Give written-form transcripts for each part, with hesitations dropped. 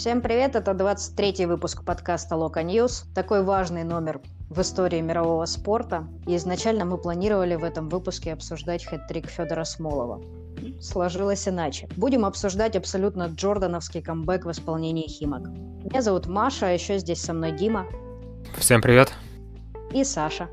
Всем привет, это 23-й выпуск подкаста Loco News, такой важный номер в истории мирового спорта. И изначально мы планировали в этом выпуске обсуждать хэт-трик Федора Смолова. Сложилось иначе. Будем обсуждать абсолютно джордановский камбэк в исполнении Химок. Меня зовут Маша, а еще здесь со мной Дима. Всем привет. И Саша.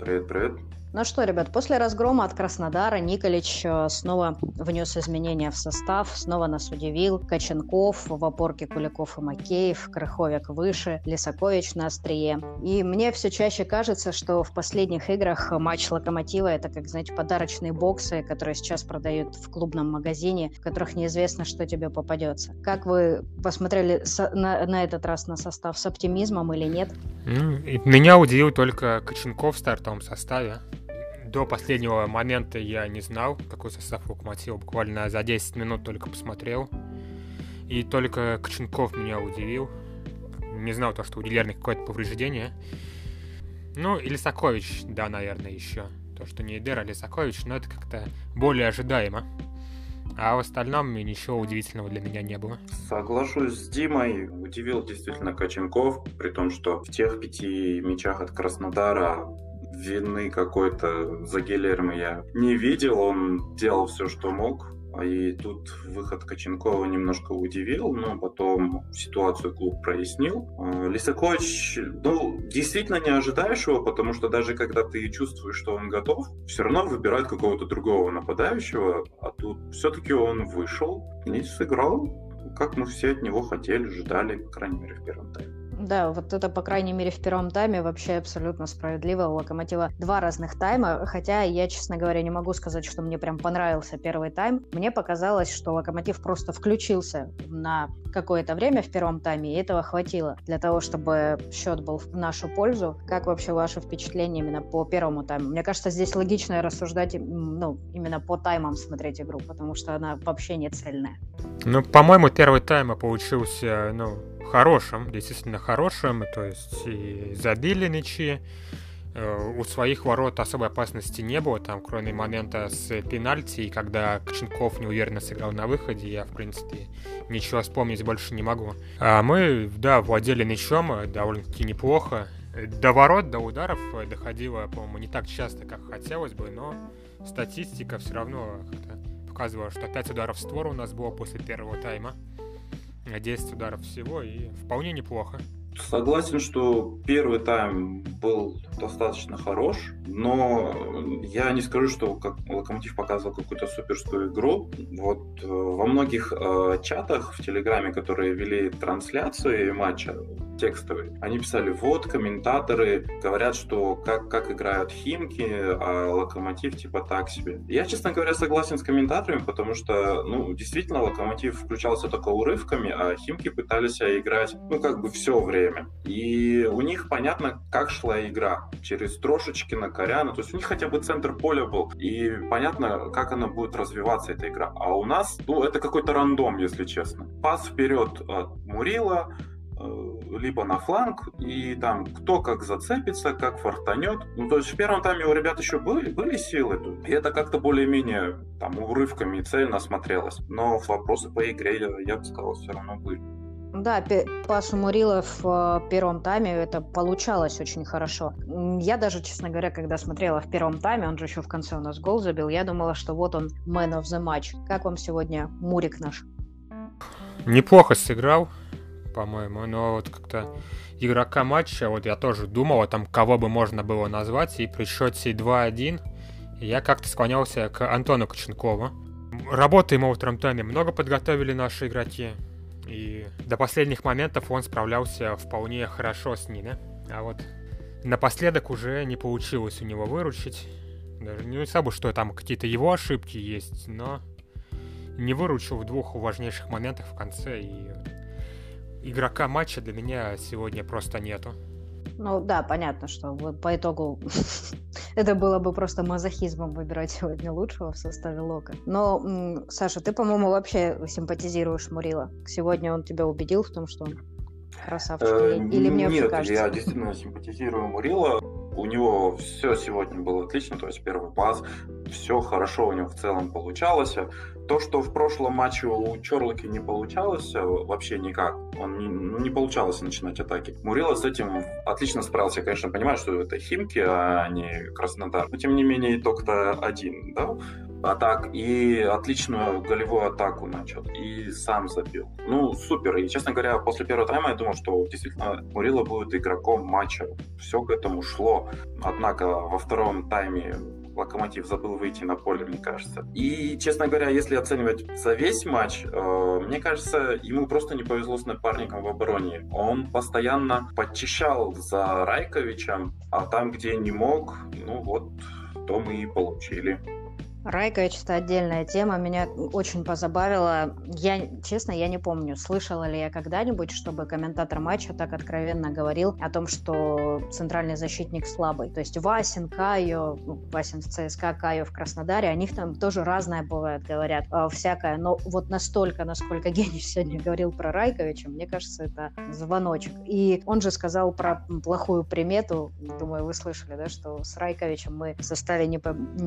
Привет-привет. Ну что, ребят, после разгрома от Краснодара Николич снова внес изменения в состав, снова нас удивил. Коченков в опорке, Куликов и Макеев, Крыховик выше, Лисакович на острие. И мне все чаще кажется, что в последних играх матч Локомотива — это, как, знаете, подарочные боксы, которые сейчас продают в клубном магазине, в которых неизвестно, что тебе попадется. Как вы посмотрели на этот раз на состав, с оптимизмом или нет? Меня удивил только Коченков в стартовом составе. До последнего момента я не знал, какой состав Локомотива, буквально за 10 минут только посмотрел. И только Коченков меня удивил. Не знал то, что у Делярных какое-то повреждение. Ну, и Лисакович, да, наверное, еще. То, что не Эдер, а Лисакович, но это как-то более ожидаемо. А в остальном ничего удивительного для меня не было. Соглашусь с Димой. Удивил действительно Коченков, при том, что в тех 5 мячах от Краснодара вины какой-то за Гильерма я не видел, он делал все, что мог, и тут выход Коченкова немножко удивил, но потом ситуацию клуб прояснил. Лисакович, действительно не ожидаешь его, потому что даже когда ты чувствуешь, что он готов, все равно выбирают какого-то другого нападающего, а тут все-таки он вышел и сыграл, как мы все от него хотели, ждали, по крайней мере, в первом тайме. Да, вот это, по крайней мере, в первом тайме вообще абсолютно справедливо. У Локомотива 2 разных тайма, хотя я, честно говоря, не могу сказать, что мне прям понравился первый тайм. Мне показалось, что Локомотив просто включился на какое-то время в первом тайме, и этого хватило для того, чтобы счет был в нашу пользу. Как вообще ваше впечатление именно по первому тайму? Мне кажется, здесь логично рассуждать, именно по таймам смотреть игру, потому что она вообще не цельная. По-моему, первый тайм получился, хорошим, действительно хорошим, то есть и забили ничьи, у своих ворот особой опасности не было, там, кроме момента с пенальти, когда Коченков неуверенно сыграл на выходе, я, в принципе, ничего вспомнить больше не могу. А мы, владели мячом довольно-таки неплохо, до ворот, до ударов доходило, по-моему, не так часто, как хотелось бы, но статистика все равно как-то показывала, что 5 ударов в створ у нас было после первого тайма. 10 ударов всего, и вполне неплохо. Согласен, что первый тайм был достаточно хорош, но я не скажу, что Локомотив показывал какую-то суперскую игру. Вот во многих чатах в Телеграме, которые вели трансляции матча текстовые, они писали, комментаторы говорят, что как играют Химки, а Локомотив типа так себе. Я, честно говоря, согласен с комментаторами, потому что, действительно, Локомотив включался только урывками, а Химки пытались играть, все время. И у них понятно, как шла игра. Через Трошечкина, Коряна. То есть у них хотя бы центр поля был. И понятно, как она будет развиваться, эта игра. А у нас, это какой-то рандом, если честно. Пас вперед от Мурило, либо на фланг, и там кто как зацепится, как фартанет. То есть в первом тайме у ребят еще были силы, и это как-то более-менее урывками цельно смотрелось. Но вопросы по игре, я бы сказал, все равно были. Да, пас у Мурило в первом тайме, это получалось очень хорошо. Я даже, честно говоря, когда смотрела в первом тайме, он же еще в конце у нас гол забил, я думала, что вот он, man of the match. Как вам сегодня Мурик наш? Неплохо сыграл, по-моему, но как-то игрока матча, я тоже думал, кого бы можно было назвать, и при счете 2-1 я как-то склонялся к Антону Коченкову. Работы ему в втором тайме много подготовили наши игроки. И до последних моментов он справлялся вполне хорошо с ними. А напоследок уже не получилось у него выручить. Даже не знаю, что там какие-то его ошибки есть, но не выручил в 2 важнейших моментах в конце. И игрока матча для меня сегодня просто нету. Да, понятно, что по итогу это было бы просто мазохизмом выбирать сегодня лучшего в составе Лока. Но, Саша, ты, по-моему, вообще симпатизируешь Мурило. Сегодня он тебя убедил в том, что он красавчик? Или мне вообще кажется? Нет, я действительно симпатизирую Мурило. У него все сегодня было отлично, то есть первый пас, все хорошо у него в целом получалось. То, что в прошлом матче у Черлоки не получалось вообще никак, он не получалось начинать атаки. Мурило с этим отлично справился. Я, конечно, понимаю, что это Химки, а не Краснодар. Но, тем не менее, итог-то один, да? Атак, и отличную голевую атаку начал, и сам забил. Ну, супер. И, честно говоря, после первого тайма я думал, что действительно Мурило будет игроком матча. Все к этому шло. Однако во втором тайме Локомотив забыл выйти на поле, мне кажется. И, честно говоря, если оценивать за весь матч, мне кажется, ему просто не повезло с напарником в обороне. Он постоянно подчищал за Райковичем, а там, где не мог, ну вот, то мы и получили. Райкович – это отдельная тема, меня очень позабавило. Я, честно, не помню, слышала ли я когда-нибудь, чтобы комментатор матча так откровенно говорил о том, что центральный защитник слабый. То есть Васин в ЦСКА, Кайо в Краснодаре, о них там тоже разное бывает, говорят, всякое. Но вот настолько, насколько Генич сегодня говорил про Райковича, мне кажется, это звоночек. И он же сказал про плохую примету, думаю, вы слышали, да, что с Райковичем мы в составе не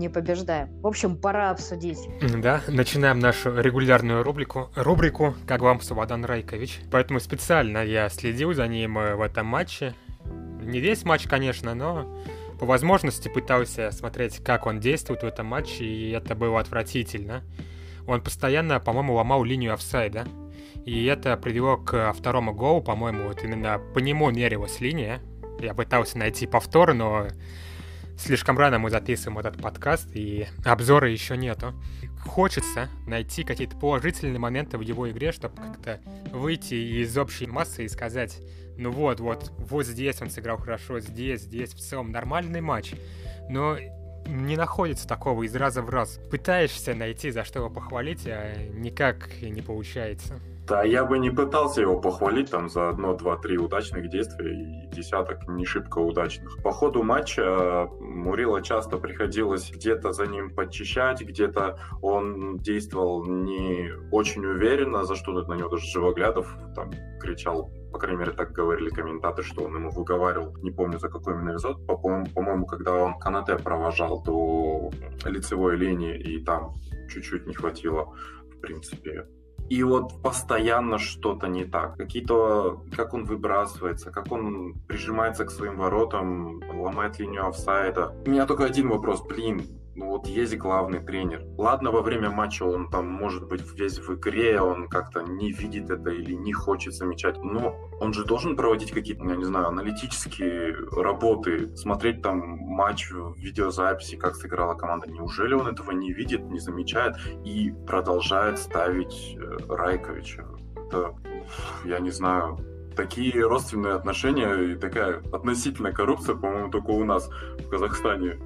побеждаем. В общем, пора обсудить. Да, начинаем нашу регулярную рубрику «Как вам Субадан Райкович?». Поэтому специально я следил за ним в этом матче. Не весь матч, конечно, но по возможности пытался смотреть, как он действует в этом матче, и это было отвратительно. Он постоянно, по-моему, ломал линию офсайда, и это привело к второму голу, по-моему, вот именно по нему мерилась линия. Я пытался найти повтор, но слишком рано мы записываем этот подкаст, и обзора еще нету. Хочется найти какие-то положительные моменты в его игре, чтобы как-то выйти из общей массы и сказать: ну вот здесь он сыграл хорошо, здесь, в целом нормальный матч. Но не находится такого из раза в раз. Пытаешься найти, за что его похвалить, а никак не получается. Да, я бы не пытался его похвалить там за 1-2-3 удачных действия и десяток не шибко удачных. По ходу матча Мурило часто приходилось где-то за ним подчищать, где-то он действовал не очень уверенно, за что на него даже Живоглядов там кричал. По крайней мере, так говорили комментаторы, что он ему выговаривал, не помню, за какой именно эпизод, по-моему, когда он Канате провожал до лицевой линии, и там чуть-чуть не хватило, в принципе. И вот постоянно что-то не так. Как он выбрасывается, как он прижимается к своим воротам, ломает линию офсайда. У меня только один вопрос, ну вот есть главный тренер. Ладно, во время матча он там, может быть, весь в игре, он как-то не видит это или не хочет замечать. Но он же должен проводить какие-то, я не знаю, аналитические работы, смотреть там матч в видеозаписи, как сыграла команда. Неужели он этого не видит, не замечает и продолжает ставить Райковича? Это, я не знаю... Такие родственные отношения и такая относительная коррупция, по-моему, только у нас в Казахстане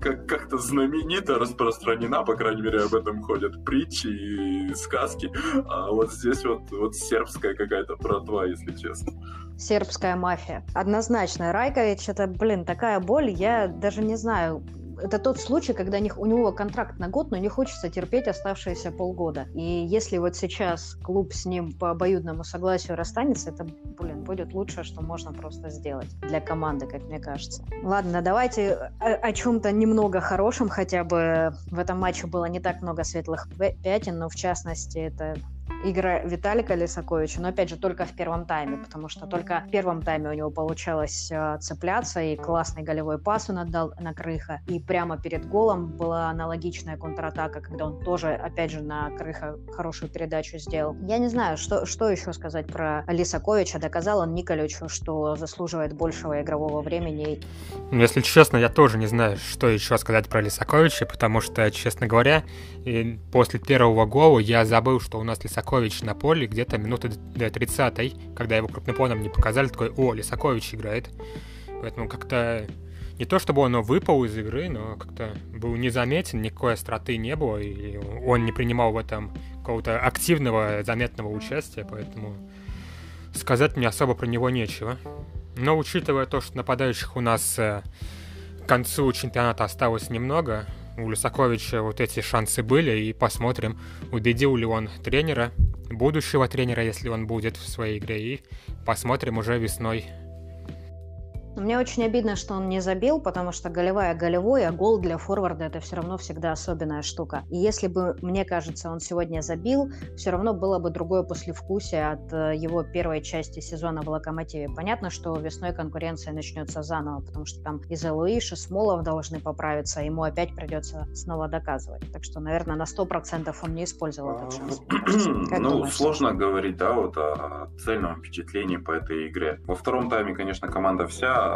как-то знаменито распространена, по крайней мере, об этом ходят притчи и сказки, а вот здесь вот сербская какая-то братва, если честно. Сербская мафия. Однозначно, Райкович, это, такая боль, я даже не знаю... Это тот случай, когда у него контракт на год, но не хочется терпеть оставшиеся полгода. И если вот сейчас клуб с ним по обоюдному согласию расстанется, это, будет лучшее, что можно просто сделать для команды, как мне кажется. Ладно, давайте о чем-то немного хорошем хотя бы. В этом матче было не так много светлых пятен, но в частности это... игра Виталика Лисаковича, но, опять же, только в первом тайме, потому что только в первом тайме у него получалось цепляться, и классный голевой пас он отдал на Крыха, и прямо перед голом была аналогичная контратака, когда он тоже, опять же, на Крыха хорошую передачу сделал. Я не знаю, что еще сказать про Лисаковича. Доказал он Николичу, что заслуживает большего игрового времени. Если честно, я тоже не знаю, что еще сказать про Лисаковича, потому что, честно говоря, после первого гола я забыл, что у нас Лисакович на поле где-то минуты до 30-й, когда его крупным планом не показали, такой: о, Лисакович играет. Поэтому как-то не то чтобы он выпал из игры, но как-то был незаметен, никакой остроты не было, и он не принимал в этом какого-то активного, заметного участия, поэтому сказать мне особо про него нечего. Но учитывая то, что нападающих у нас к концу чемпионата осталось немного, у Лисаковича вот эти шансы были, и посмотрим, убедил ли он тренера, будущего тренера, если он будет в своей игре, и посмотрим уже весной. Мне очень обидно, что он не забил, потому что голевая голевой, а гол для форварда — это все равно всегда особенная штука. И если бы, мне кажется, он сегодня забил, все равно было бы другое послевкусие от его первой части сезона в «Локомотиве». Понятно, что весной конкуренция начнется заново, потому что там и Зелуиш, и Смолов должны поправиться, ему опять придется снова доказывать. Так что, наверное, на 100% он не использовал этот шанс. Ну, сложно говорить, да, вот о цельном впечатлении по этой игре. Во втором тайме, конечно, команда вся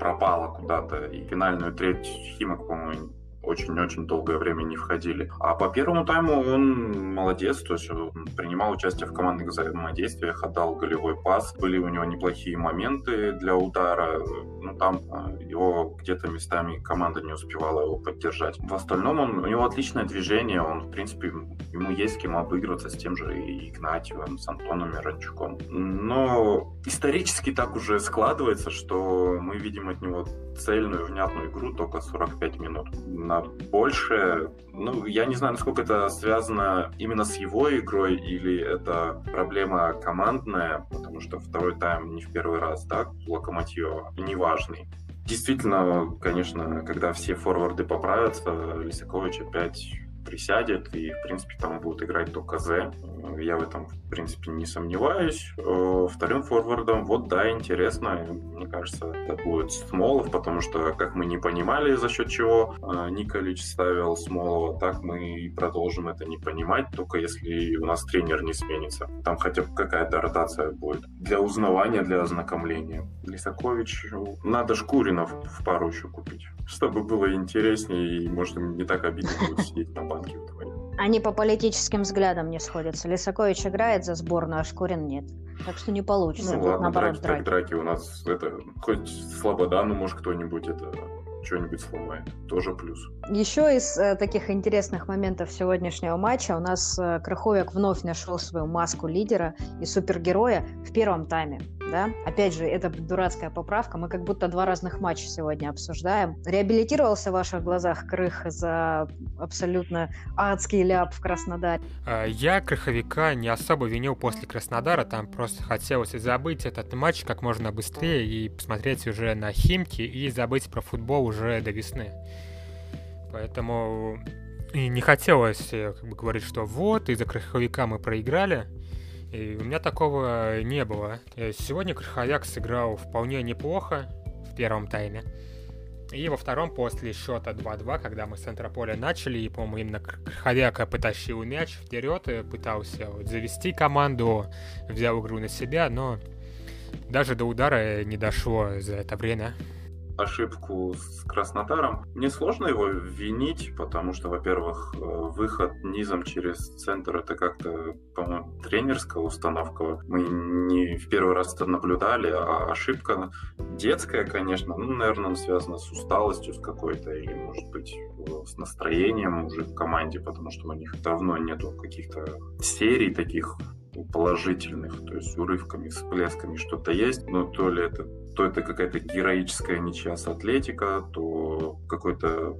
пропала куда-то, и финальную треть Химок, по-моему, очень-очень долгое время не входили. А по первому тайму он молодец, то есть он принимал участие в командных взаимодействиях, отдал голевой пас, были у него неплохие моменты для удара, но там его где-то местами команда не успевала его поддержать. В остальном у него отличное движение, он, в принципе, ему есть с кем обыгрываться, с тем же Игнатьевым, с Антоном Миранчуком. Но исторически так уже складывается, что мы видим от него цельную, внятную игру только 45 минут. На больше, ну, я не знаю, насколько это связано именно с его игрой или это проблема командная, потому что второй тайм не в первый раз, да, Локомотива неважный. Действительно, конечно, когда все форварды поправятся, Лисакович опять присядет, и, в принципе, там будут играть только Зе. Я в этом, в принципе, не сомневаюсь. Вторым форвардом, вот да, интересно, мне кажется, это будет Смолов, потому что, как мы не понимали, за счет чего Николич ставил Смолова, так мы и продолжим это не понимать, только если у нас тренер не сменится. Там хотя бы какая-то ротация будет. Для узнавания, для ознакомления. Лисакович, надо Шкуринов в пару еще купить, чтобы было интереснее, и, может, не так обидно будет сидеть на банке в твоей. Они по политическим взглядам не сходятся. Лисакович играет за сборную, а Шкурин нет. Так что не получится. Ну, ладно, наоборот, драки у нас это хоть слабода, но может кто-нибудь это что-нибудь сломает. Тоже плюс. Еще из таких интересных моментов сегодняшнего матча у нас Крыховик вновь нашел свою маску лидера и супергероя в первом тайме. Да? Опять же, это дурацкая поправка. Мы как будто два разных матча сегодня обсуждаем. Реабилитировался в ваших глазах Крых за абсолютно адский ляп в Краснодаре? Я Крыховика не особо винил после Краснодара. Там просто хотелось забыть этот матч как можно быстрее и посмотреть уже на Химки и забыть про футбол уже до весны. Поэтому и не хотелось говорить, что вот, из-за Крыховика мы проиграли. И у меня такого не было. Сегодня Крыховик сыграл вполне неплохо в первом тайме. И во втором, после счета 2-2, когда мы с центра поля начали, и, по-моему, именно Крыховик потащил мяч вперед, пытался завести команду, взял игру на себя, но даже до удара не дошло за это время. Ошибку с Краснодаром. Мне сложно его винить, потому что, во-первых, выход низом через центр — это как-то, по-моему, тренерская установка. Мы не в первый раз это наблюдали, а ошибка детская, конечно, ну, наверное, связана с усталостью с какой-то или, может быть, с настроением уже в команде, потому что у них давно нету каких-то серий таких положительных, то есть урывками, всплесками что-то есть, но то это какая-то героическая ничья с Атлетико, то какое-то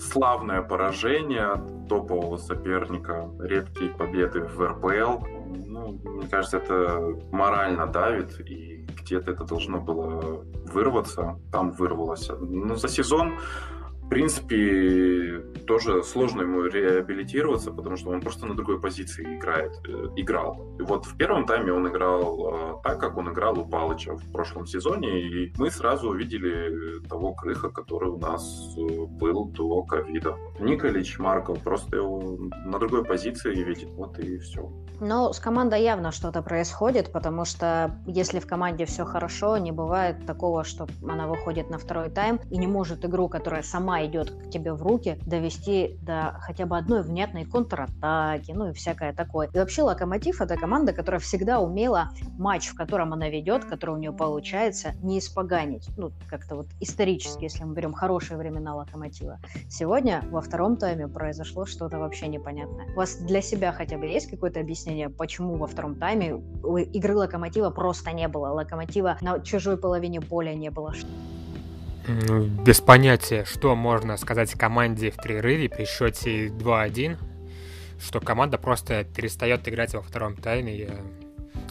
славное поражение от топового соперника, редкие победы в РПЛ. Ну, мне кажется, это морально давит, и где-то это должно было вырваться, там вырвалось. Но за сезон, в принципе, тоже сложно ему реабилитироваться, потому что он просто на другой позиции играл. И вот в первом тайме он играл так, как он играл у Палыча в прошлом сезоне, и мы сразу увидели того Крыха, который у нас был до ковида. Николич, Марков, просто его на другой позиции видит, вот и все. Но с командой явно что-то происходит, потому что если в команде все хорошо, не бывает такого, что она выходит на второй тайм и не может игру, которая сама идет к тебе в руки, довести до хотя бы одной внятной контратаки, ну и всякое такое. И вообще Локомотив — это команда, которая всегда умела матч, в котором она ведет, который у нее получается, не испоганить. Ну, как-то вот исторически, если мы берем хорошие времена Локомотива. Сегодня во втором тайме произошло что-то вообще непонятное. У вас для себя хотя бы есть какое-то объяснение, почему во втором тайме игры Локомотива просто не было? Локомотива на чужой половине поля не было. Без понятия, что можно сказать команде в прерыве при счете 2-1, что команда просто перестает играть во втором тайме. Я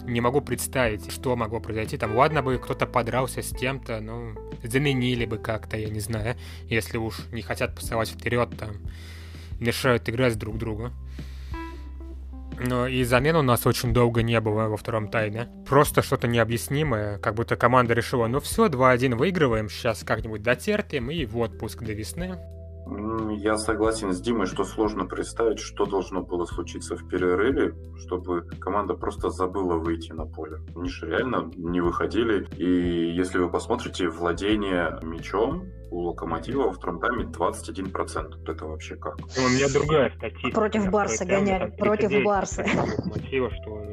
не могу представить, что могло произойти. Там, ладно бы кто-то подрался с тем-то, ну, заменили бы как-то, я не знаю. Если уж не хотят посылать вперед, там, мешают играть друг другу. Но и замен у нас очень долго не было во втором тайме. Просто что-то необъяснимое, как будто команда решила, ну все, 2-1 выигрываем, сейчас как-нибудь дотерпим и в отпуск до весны. Я согласен с Димой, что сложно представить, что должно было случиться в перерыве, чтобы команда просто забыла выйти на поле. Они же реально не выходили. И если вы посмотрите, владение мячом у «Локомотива» во втором тайме 21%. Это вообще как? У меня другая статистика. Против «Барса» гоняли. Против «Барса». «Локомотива», что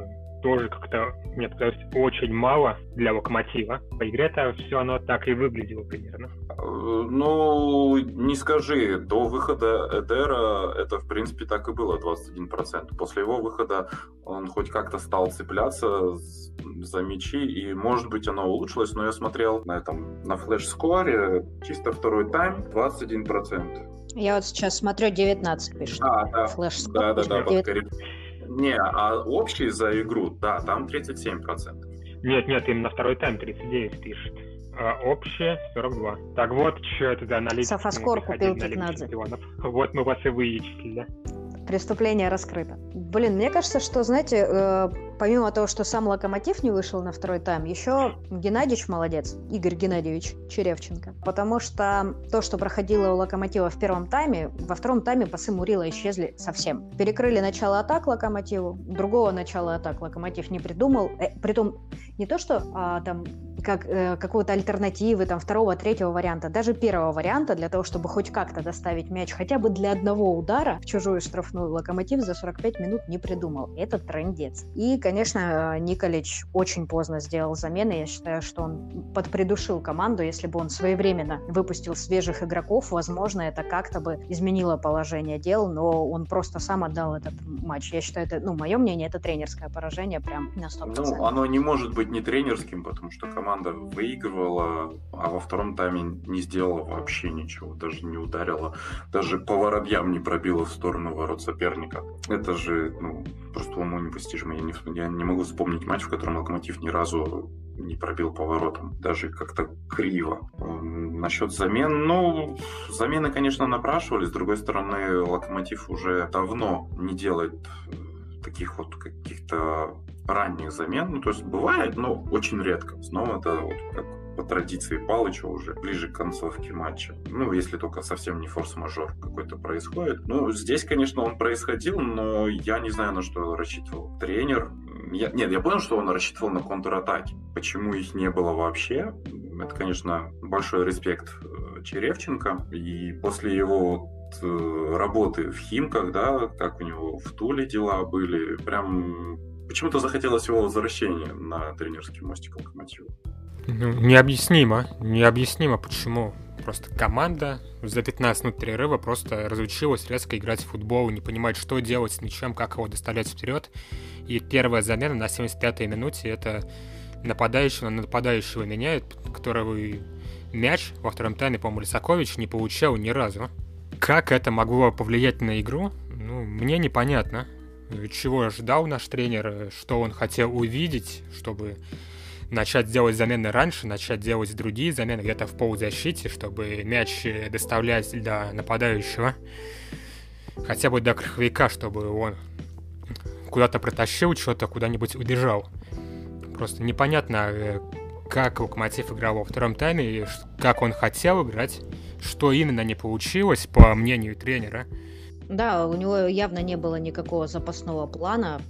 тоже как-то, мне показалось, очень мало для «Локомотива». По игре-то все оно так и выглядело примерно. Ну, не скажи. До выхода Эдера это, в принципе, так и было, 21%. После его выхода он хоть как-то стал цепляться за мячи, и, может быть, оно улучшилось, но я смотрел на флеш-скоре, чисто второй тайм, 21%. Я вот сейчас смотрю, 19 пишет. Да. Флеш-скор. Да, подкорректировал. Не, а общий за игру, да, там 37%. Нет, именно второй тайм 39 пишет. А общее 42. Так вот, что это за аналитики? Софаскор купил 15. Вот мы вас и вычислили. Преступление раскрыто. Блин, мне кажется, что, знаете, помимо того, что сам «Локомотив» не вышел на второй тайм, еще Геннадьевич молодец, Игорь Геннадьевич Черевченко. Потому что то, что проходило у «Локомотива» в первом тайме, во втором тайме пасы Мурило исчезли совсем. Перекрыли начало атак «Локомотиву», другого начала атак «Локомотив» не придумал. Притом не то, что какой-то альтернативы, второго, третьего варианта, даже первого варианта для того, чтобы хоть как-то доставить мяч хотя бы для одного удара в чужую штрафную, «Локомотив» за 45 минут не придумал. Это трындец. И, конечно, Николич очень поздно сделал замены. Я считаю, что он подпридушил команду. Если бы он своевременно выпустил свежих игроков, возможно, это как-то бы изменило положение дел, но он просто сам отдал этот матч. Я считаю, это, мое мнение, это тренерское поражение прям на 100%. Оно не может быть не тренерским, потому что команда выигрывала, а во втором тайме не сделала вообще ничего, даже не ударила, даже по воробьям не пробила в сторону ворот соперника. Это же, просто уму непостижимо. Я не могу вспомнить матч, в котором «Локомотив» ни разу не пробил по воротам, даже как-то криво. Насчет замен, замены, конечно, напрашивались. С другой стороны, «Локомотив» уже давно не делает таких вот каких-то ранних замен. То есть бывает, но очень редко. Снова это как по традиции Палыча уже ближе к концовке матча. Если только совсем не форс-мажор какой-то происходит. Здесь, конечно, он происходил, но я не знаю, на что рассчитывал тренер. Я понял, что он рассчитывал на контратаки. Почему их не было вообще? Это, конечно, большой респект Черевченко. И после его работы в «Химках», как у него в Туле дела были, прям почему-то захотелось его возвращения на тренерский мостик «Локомотива». Необъяснимо, почему. Просто команда за 15 минут перерыва просто разучилась резко играть в футбол, не понимает, что делать с мячом, как его доставлять вперед. И первая замена на 75-й минуте — это нападающего на нападающего меняет, которого мяч во втором тайме, по-моему, Лисакович не получал ни разу. Как это могло повлиять на игру? Мне непонятно. Чего ждал наш тренер, что он хотел увидеть, чтобы начать делать замены раньше, начать делать другие замены где-то в полузащите, чтобы мяч доставлять до нападающего, хотя бы до Крыховика, чтобы он куда-то протащил, что-то куда-нибудь убежал. Просто непонятно, как «Локомотив» играл во втором тайме, и как он хотел играть, что именно не получилось, по мнению тренера. Да, у него явно не было никакого запасного плана,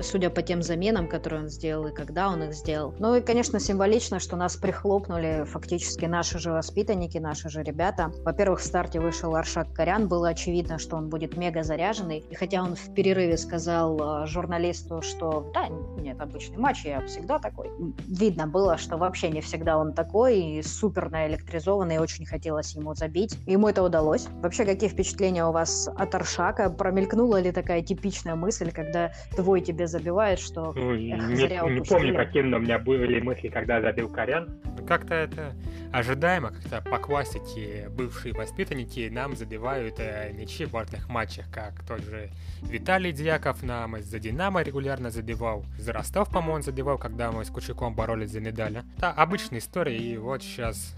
судя по тем заменам, которые он сделал и когда он их сделал. И, конечно, символично, что нас прихлопнули фактически наши же воспитанники, наши же ребята. Во-первых, в старте вышел Аршак Корян, было очевидно, что он будет мега заряженный. И хотя он в перерыве сказал журналисту, что да, нет, обычный матч, я всегда такой. Видно было, что вообще не всегда он такой, и супер наэлектризованный, и очень хотелось ему забить. Ему это удалось. Вообще, какие впечатления у вас от Аршака? Промелькнула ли такая типичная мысль, когда твой такой тебе забивает, что... Не помню, какие у меня были мысли, когда забил Корян. Как-то это ожидаемо, как-то по классике бывшие воспитанники нам забивают мячи в важных матчах, как тот же Виталий Дьяков нам за «Динамо» регулярно забивал, за «Ростов», по-моему, он забивал, когда мы с Кучуком боролись за медаль. Это обычная история, и вот сейчас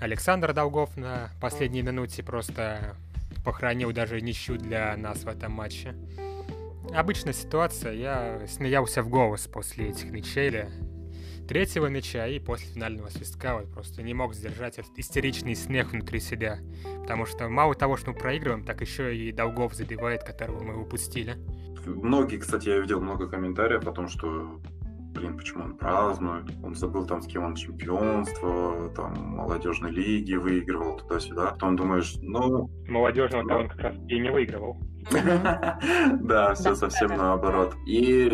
Александр Долгов на последней минуте просто похоронил даже ничью для нас в этом матче. Обычная ситуация, я смеялся в голос после этих мячей, или третьего мяча, и после финального свистка вот просто не мог сдержать этот истеричный смех внутри себя, потому что мало того, что мы проигрываем, так еще и Долгов забивает, которого мы упустили. Многие, кстати, я видел много комментариев о том, что почему он празднует, он забыл там, с кем он чемпионство, там, молодежной лиги выигрывал, туда-сюда. Потом думаешь, ну... Молодежного-то он как раз и не выигрывал. Да, все совсем наоборот. И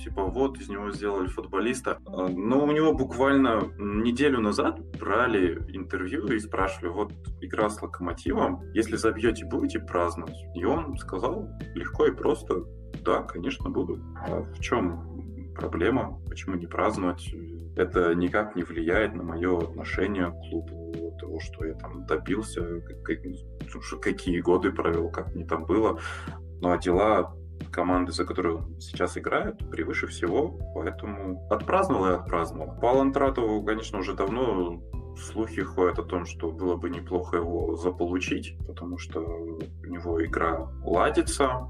типа вот из него сделали футболиста. Но у него буквально неделю назад брали интервью и спрашивали, вот игра с Локомотивом, если забьете, будете праздновать? И он сказал легко и просто, да, конечно, буду. А в чем проблема, почему не праздновать? Это никак не влияет на мое отношение к клубу, того, что я там добился, какие годы провел, как мне там было. Ну а дела команды, за которую сейчас играют, превыше всего, поэтому отпраздновал и отпраздновал. По Алантратову, конечно, уже давно слухи ходят о том, что было бы неплохо его заполучить, потому что у него игра ладится.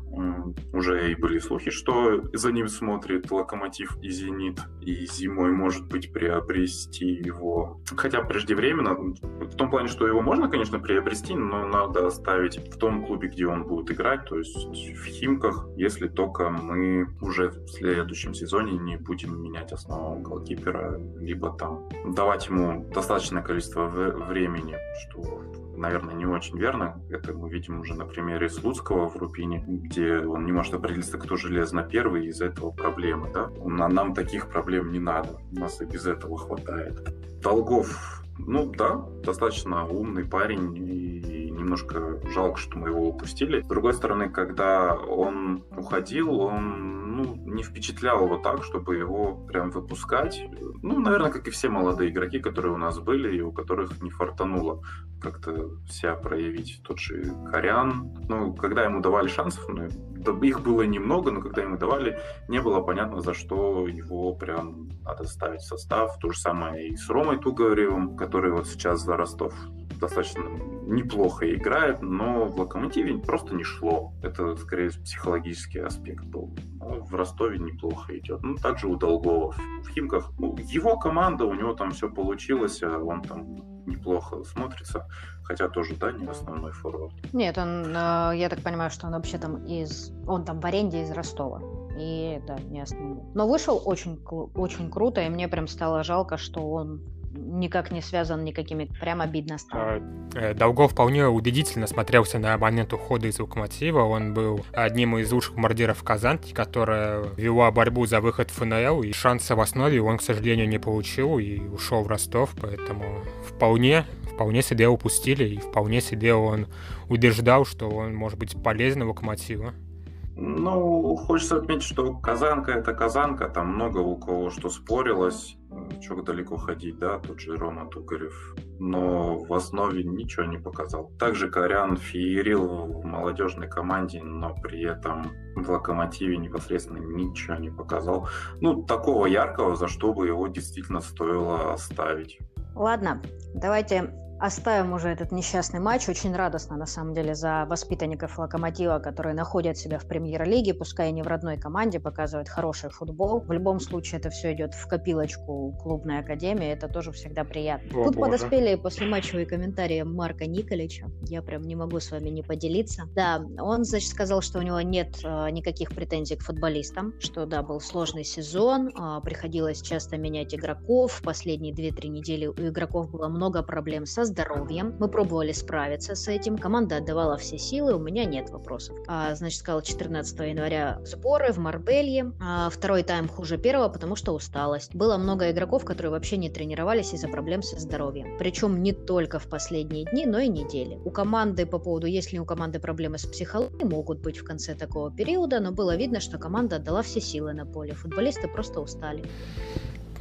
Уже и были слухи, что за ним смотрит Локомотив и Зенит, и зимой, может быть, приобрести его. Хотя преждевременно, в том плане, что его можно, конечно, приобрести, но надо оставить в том клубе, где он будет играть, то есть в Химках, если только мы уже в следующем сезоне не будем менять основного голкипера, либо там давать ему достаточно количество времени, что, наверное, не очень верно. Это мы видим уже на примере Слуцкого в Рубине, где он не может определиться, кто железно первый, и из-за этого проблемы, да? Нам таких проблем не надо, у нас и без этого хватает. Долгов, ну да, достаточно умный парень, и немножко жалко, что мы его упустили. С другой стороны, когда он уходил, он не впечатлял его так, чтобы его прям выпускать. Наверное, как и все молодые игроки, которые у нас были и у которых не фартануло как-то себя проявить. Тот же Корян. Когда ему давали шансов, их было немного, но когда ему давали, не было понятно, за что его прям надо ставить в состав. То же самое и с Ромой Тугаревым, который вот сейчас за Ростов достаточно неплохо играет, но в Локомотиве просто не шло. Это, скорее, психологический аспект был. Но в Ростове неплохо идет. Также у Долгова в Химках. Его команда, у него там все получилось, а он там неплохо смотрится. Хотя тоже, да, не основной форвард. Нет, он, я так понимаю, что он вообще там он там в аренде из Ростова. И, да, не основной. Но вышел очень круто, и мне прям стало жалко, что он никак не связан никакими, прям обидно стало. Долгов вполне убедительно смотрелся на момент ухода из Локомотива. Он был одним из лучших бомбардиров Казанки, которая вела борьбу за выход в ФНЛ, и шанса в основе он, к сожалению, не получил и ушел в Ростов, поэтому вполне себе упустили, и вполне себе он убеждал, что он может быть полезен Локомотиву. Хочется отметить, что Казанка — это Казанка, там много у кого что спорилось, чего далеко ходить, да, тот же Рома Тугарев, но в основе ничего не показал. Также Корян феерил в молодежной команде, но при этом в Локомотиве непосредственно ничего не показал. Такого яркого, за что бы его действительно стоило оставить. Ладно, давайте оставим уже этот несчастный матч. Очень радостно, на самом деле, за воспитанников Локомотива, которые находят себя в премьер-лиге, пускай и не в родной команде, показывают хороший футбол. В любом случае, это все идет в копилочку клубной академии. Это тоже всегда приятно. Тут подоспели послематчевые комментарии Марка Николича. Я прям не могу с вами не поделиться. Да, он, значит, сказал, что у него нет никаких претензий к футболистам, что, да, был сложный сезон, приходилось часто менять игроков. В последние 2-3 недели у игроков было много проблем со здоровьем. Мы пробовали справиться с этим. Команда отдавала все силы, у меня нет вопросов. Сказал 14 января сборы в Марбелье. Второй тайм хуже первого, потому что усталость. Было много игроков, которые вообще не тренировались из-за проблем со здоровьем. Причем не только в последние дни, но и недели. У команды по поводу, если у команды проблемы с психологией, могут быть в конце такого периода, но было видно, что команда отдала все силы на поле. Футболисты просто устали.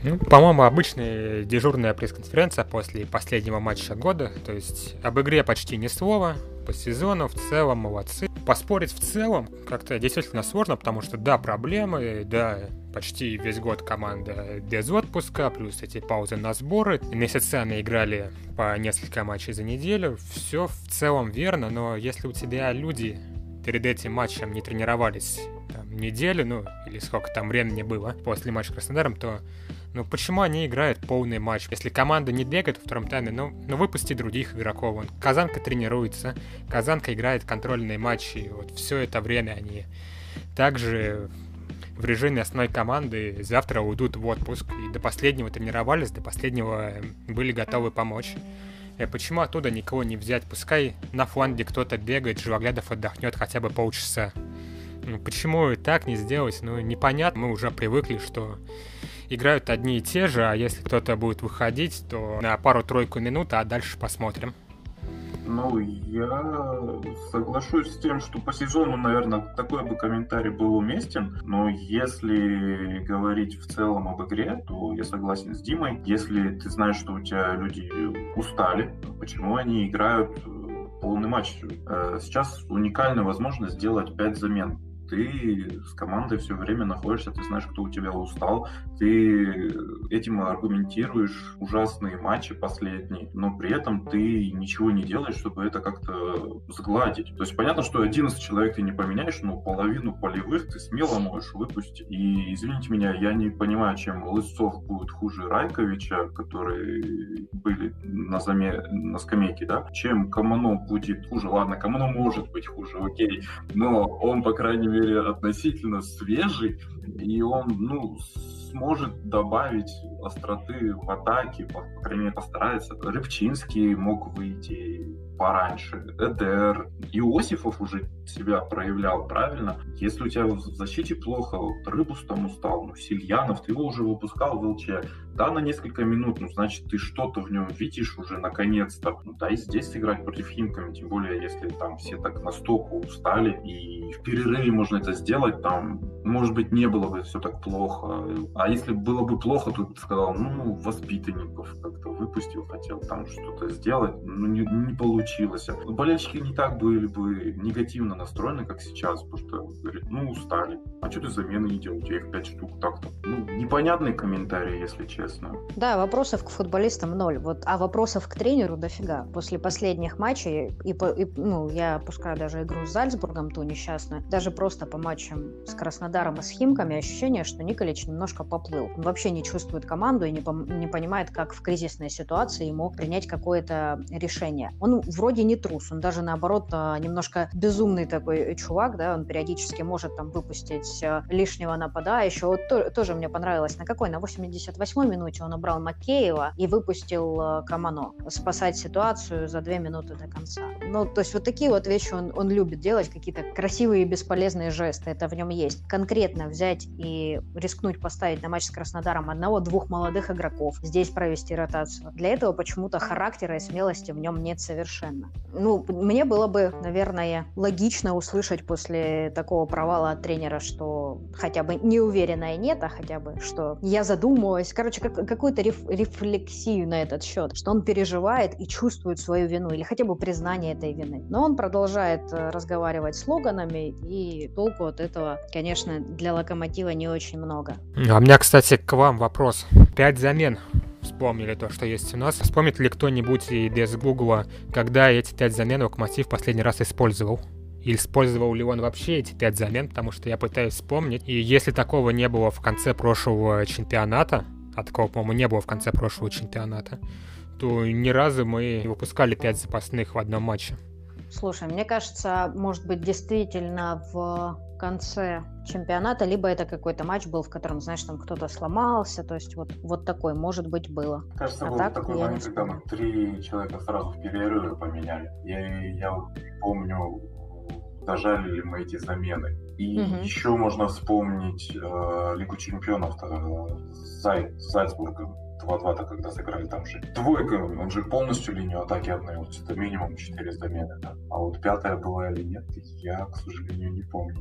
Ну, по-моему, обычная дежурная пресс-конференция после последнего матча года. То есть об игре почти ни слова. По сезону в целом молодцы. Поспорить в целом как-то действительно сложно, потому что да, проблемы, да, почти весь год команда без отпуска, плюс эти паузы на сборы. Месяцами играли по несколько матчей за неделю. Все в целом верно, но если у тебя люди перед этим матчем не тренировались неделю, ну, или сколько там времени было после матча с Краснодаром, то ну почему они играют полный матч? Если команда не бегает во втором тайме, ну выпусти других игроков. Вон, Казанка тренируется, Казанка играет контрольные матчи. Вот все это время они также в режиме основной команды завтра уйдут в отпуск. И до последнего тренировались, до последнего были готовы помочь. Почему оттуда никого не взять? Пускай на фланге кто-то бегает, Живоглядов отдохнет хотя бы полчаса. Почему так не сделать? Ну, непонятно. Мы уже привыкли, что играют одни и те же, а если кто-то будет выходить, то на пару-тройку минут, а дальше посмотрим. Ну, я соглашусь с тем, что по сезону, наверное, такой бы комментарий был уместен. Но если говорить в целом об игре, то я согласен с Димой. Если ты знаешь, что у тебя люди устали, почему они играют полный матч? Сейчас уникальная возможность сделать 5 замен. Ты с командой все время находишься, ты знаешь, кто у тебя устал, ты этим аргументируешь ужасные матчи последние, но при этом ты ничего не делаешь, чтобы это как-то сгладить. То есть понятно, что 11 человек ты не поменяешь, но половину полевых ты смело можешь выпустить. И, извините меня, я не понимаю, чем Лысцов будет хуже Райковича, которые были на скамейке, да? Чем Камано будет хуже? Ладно, Камано может быть хуже, окей, но он, по крайней мере, относительно свежий, и он, ну, сможет добавить остроты в атаке, по крайней мере, постарается. Рыбчинский мог выйти пораньше, Эдер, Иосифов уже себя проявлял правильно. Если у тебя в защите плохо, Рыбус там устал, ну, Сильянов, ты его уже выпускал в ЛЧ, да, на несколько минут, ну, значит, ты что-то в нем видишь уже наконец-то. Ну, да, и здесь играть против Химками, тем более, если там все так настолько устали, и в перерыве можно это сделать, там, может быть, не было бы все так плохо. А если было бы плохо, то ты сказал, ну, воспитанников как-то выпустил, хотел там что-то сделать, ну, не получилось. Болельщики не так были бы негативно настроены, как сейчас, потому что, говорит, ну, устали. А что ты замены не делал? У тебя их 5 штук так-то. Ну, непонятные комментарии, если честно. Да, вопросов к футболистам ноль. Вот, а вопросов к тренеру дофига. После последних матчей, ну, я пускаю даже игру с Зальцбургом, ту несчастную, даже просто по матчам с Краснодаром и с Химками ощущение, что Николич немножко поплыл. Он вообще не чувствует команду и не понимает, как в кризисной ситуации ему принять какое-то решение. Он вроде не трус, он даже наоборот немножко безумный такой чувак, да, он периодически может там выпустить лишнего нападающего. Тоже мне понравилось, на 88-й минуте он убрал Макеева и выпустил Камано спасать ситуацию за 2 минуты до конца. Ну, то есть вот такие вот вещи он любит делать, какие-то красивые и бесполезные жесты, это в нем есть. Конкретно взять и рискнуть поставить на матч с Краснодаром 1-2 молодых игроков, здесь провести ротацию. Для этого почему-то характера и смелости в нем нет совершенно. Ну, мне было бы, наверное, логично услышать после такого провала от тренера, что хотя бы неуверенное нет, а хотя бы, что я задумываюсь. Короче, какую-то рефлексию на этот счет, что он переживает и чувствует свою вину, или хотя бы признание этой вины. Но он продолжает разговаривать слоганами, и толку от этого, конечно, для «Локомотива» не очень много. А у меня, кстати, к вам вопрос. 5 замен. Вспомнили то, что есть у нас. Вспомнит ли кто-нибудь и без Гугла, когда эти 5 замен «Локомотив» последний раз использовал? Или использовал ли он вообще эти 5 замен? Потому что я пытаюсь вспомнить. И если такого не было в конце прошлого чемпионата, а такого, по-моему, не было в конце прошлого чемпионата, то ни разу мы выпускали 5 запасных в одном матче. Слушай, мне кажется, может быть, действительно в конце чемпионата, либо это какой-то матч был, в котором, знаешь, там кто-то сломался, то есть вот такой, может быть, было. Кажется, был такой момент, когда мы 3 человека сразу в перерыве поменяли. Я помню, дожали ли мы эти замены. И еще можно вспомнить Лигу чемпионов с Зальцбургом. 2-2-то, когда сыграли, там же двойка, он же полностью линию атаки обновил, это минимум 4 замены. Да? А вот 5-я была или нет, я, к сожалению, не помню.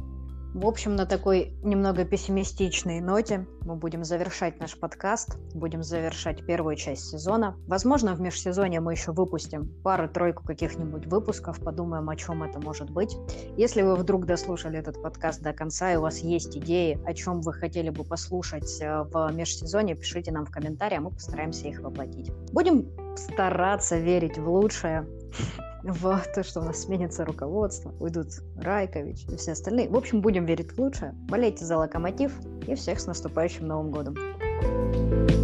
В общем, на такой немного пессимистичной ноте мы будем завершать наш подкаст, будем завершать первую часть сезона. Возможно, в межсезонье мы еще выпустим пару-тройку каких-нибудь выпусков, подумаем, о чем это может быть. Если вы вдруг дослушали этот подкаст до конца и у вас есть идеи, о чем вы хотели бы послушать в межсезонье, пишите нам в комментариях, мы постараемся их воплотить. Будем стараться верить в лучшее. В то, что у нас сменится руководство, уйдут Райкович и все остальные. В общем, будем верить в лучшее. Болейте за Локомотив и всех с наступающим Новым годом!